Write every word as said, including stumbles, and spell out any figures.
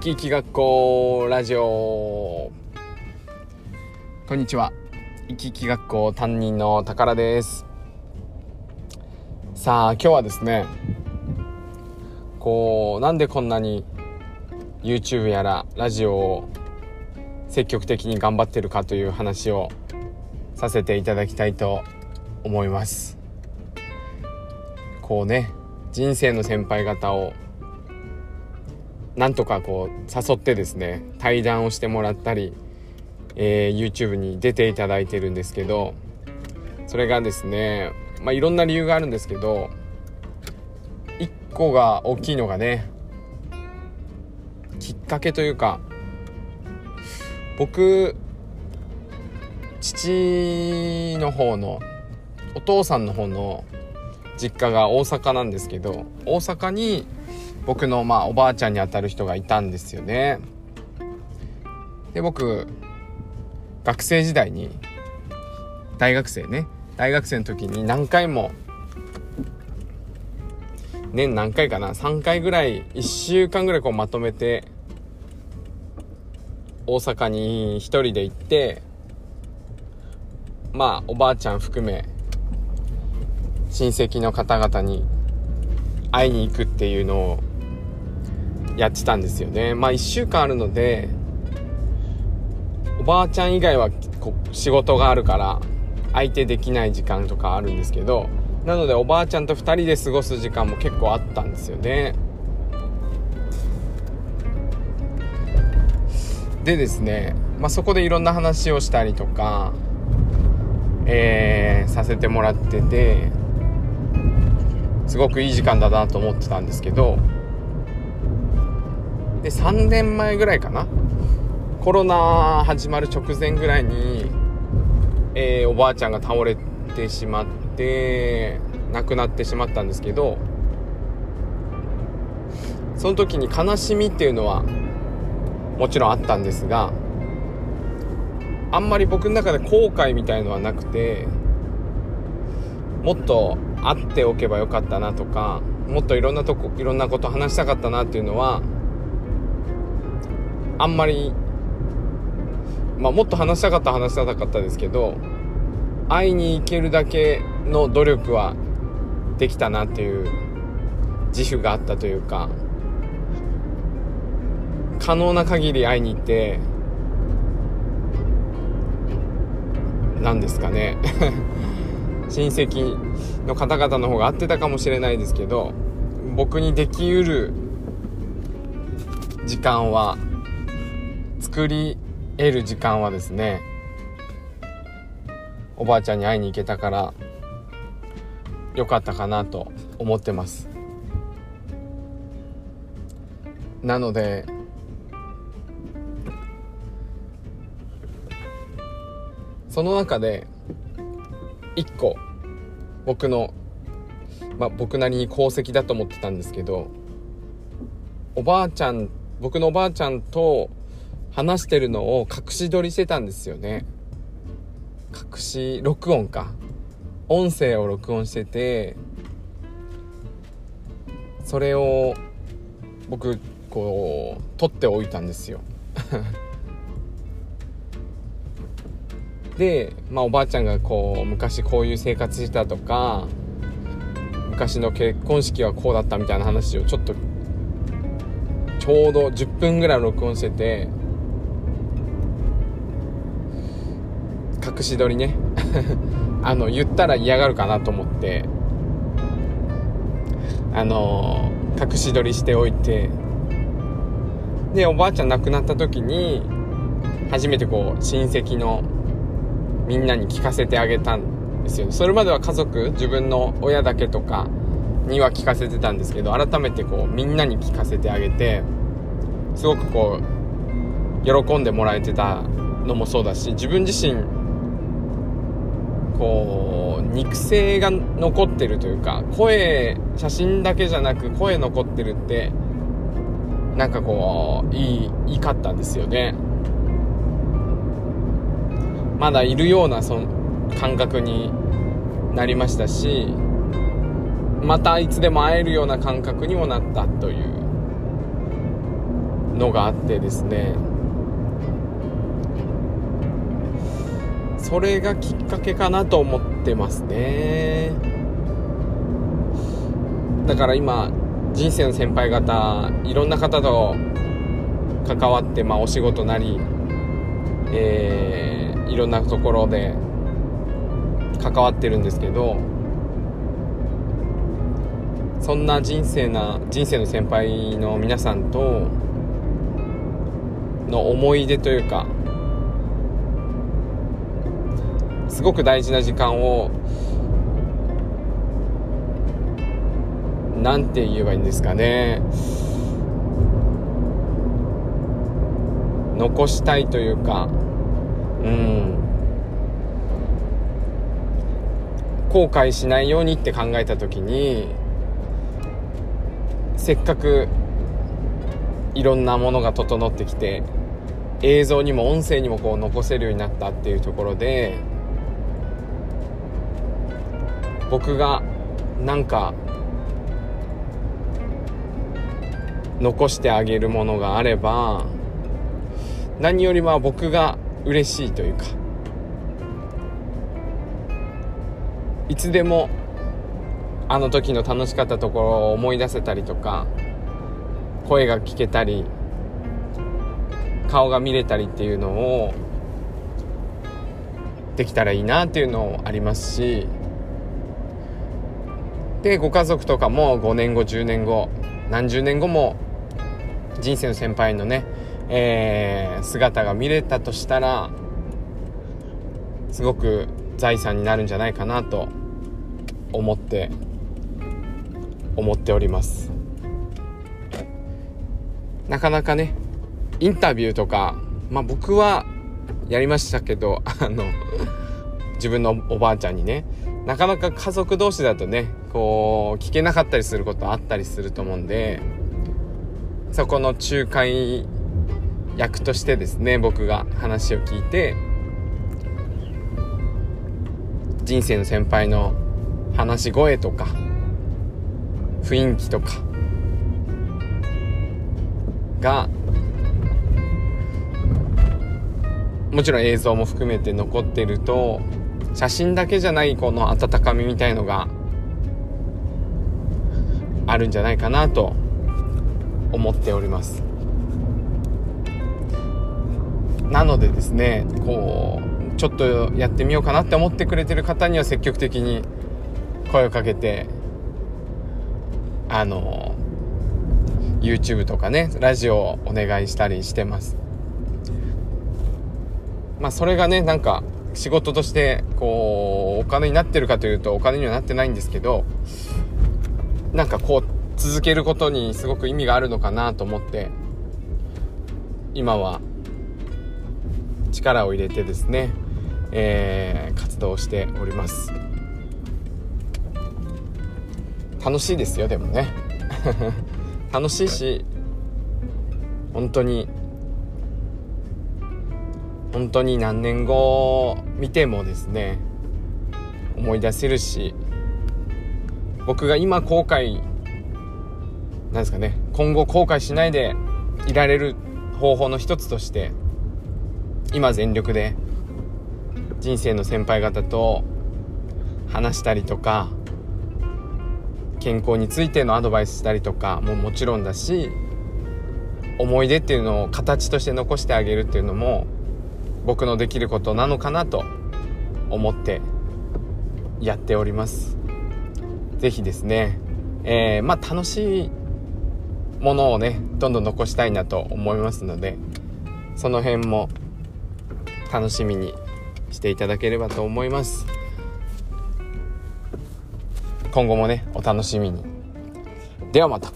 きいき学校ラジオ。こんにちは、いきいき学校担任の宝です。さあ、今日はですね、こうなんでこんなに YouTube やらラジオを積極的に頑張ってるかという話をさせていただきたいと思います。こうね、人生の先輩方をなんとかこう誘ってですね、対談をしてもらったり、えー、YouTube に出ていただいてるんですけど、それがですね、まあ、いろんな理由があるんですけど、いっこが大きいのがね、きっかけというか、僕父の方のお父さんの方の実家が大阪なんですけど、大阪に僕のまあおばあちゃんにあたる人がいたんですよね。で、僕学生時代に大学生ね大学生の時に何回も年何回かなさんかいぐらいいっしゅうかんぐらいこうまとめて大阪に一人で行って、まあおばあちゃん含め親戚の方々に会いに行くっていうのをやってたんですよね。まあいっしゅうかんあるので、おばあちゃん以外は仕事があるから相手できない時間とかあるんですけど、なのでおばあちゃんとふたりで過ごす時間も結構あったんですよね。でですね、まあ、そこでいろんな話をしたりとか、えー、させてもらってて、すごくいい時間だなと思ってたんですけど、でさんねんまえぐらいかな、コロナ始まる直前ぐらいに、えー、おばあちゃんが倒れてしまって亡くなってしまったんですけど、その時に悲しみっていうのはもちろんあったんですが、あんまり僕の中で後悔みたいのはなくて、もっと会っておけばよかったなとか、もっといろんなとこいろんなこと話したかったなっていうのはあんまり、まあもっと話したかった話したかったですけど、会いに行けるだけの努力はできたなっていう自負があったというか、可能な限り会いに行って、なんですかね親戚の方々の方が合ってたかもしれないですけど、僕にできうる時間は、作り得る時間はですね、おばあちゃんに会いに行けたからよかったかなと思ってます。なのでその中でいっこ僕の、まあ、僕なりに功績だと思ってたんですけど、おばあちゃん僕のおばあちゃんと話してるのを隠し撮りしてたんですよね。隠し録音か音声を録音してて、それを僕こう撮っておいたんですよで、まあ、おばあちゃんがこう昔こういう生活してたとか、昔の結婚式はこうだったみたいな話をちょっとちょうどじゅっぷんぐらい録音してて、隠し撮りねあの言ったら嫌がるかなと思って、あの隠し撮りしておいて、でおばあちゃん亡くなった時に初めてこう親戚のみんなに聞かせてあげたんですよ。それまでは家族、自分の親だけとかには聞かせてたんですけど、改めてこうみんなに聞かせてあげて、すごくこう喜んでもらえてたのもそうだし、自分自身こう肉声が残ってるというか、声、写真だけじゃなく声残ってるって、なんかこういい、いいかったんですよね。まだいるようなその感覚になりましたし、またいつでも会えるような感覚にもなったというのがあってですね、それがきっかけかなと思ってますね。だから今人生の先輩方、いろんな方と関わって、まあ、お仕事なり、えー、いろんなところで関わってるんですけど、そんな人生な人生の先輩の皆さんとの思い出というか、すごく大事な時間を、なんて言えばいいんですかね、残したいというか、うん、後悔しないようにって考えた時に、せっかくいろんなものが整ってきて、映像にも音声にもこう残せるようになったっていうところで、僕がなんか残してあげるものがあれば、何よりも僕が嬉しいというか、いつでもあの時の楽しかったところを思い出せたりとか、声が聞けたり顔が見れたりっていうのをできたらいいなっていうのもありますし、でご家族とかもごねんごじゅうねんご何十年後も人生の先輩のね、えー、姿が見れたとしたら、すごく財産になるんじゃないかなと思って思っております。なかなかね、インタビューとか、まあ僕はやりましたけど、あの自分のおばあちゃんにね、なかなか家族同士だとね、こう聞けなかったりすることあったりすると思うんで、そこの仲介役としてですね、僕が話を聞いて、人生の先輩の話し声とか雰囲気とかが、もちろん映像も含めて残ってると、写真だけじゃないこの温かみみたいのがあるんじゃないかなと思っております。なのでですね、こうちょっとやってみようかなって思ってくれてる方には、積極的に声をかけて、あの YouTube とかね、ラジオをお願いしたりしてます。まあそれがね、なんか仕事としてこうお金になってるかというと、お金にはなってないんですけど、なんかこう続けることにすごく意味があるのかなと思って、今は力を入れてですね、えー、活動しております。楽しいですよ、でもね楽しいし、本当に本当に何年後見てもですね、思い出せるし、僕が今後悔なんですかね、今後後悔しないでいられる方法の一つとして、今全力で人生の先輩方と話したりとか、健康についてのアドバイスしたりとかももちろんだし、思い出っていうのを形として残してあげるっていうのも僕のできることなのかなと思ってやっております。ぜひですね、えー、まあ楽しいものをね、どんどん残したいなと思いますので、その辺も楽しみにしていただければと思います。今後もね、お楽しみに。ではまた。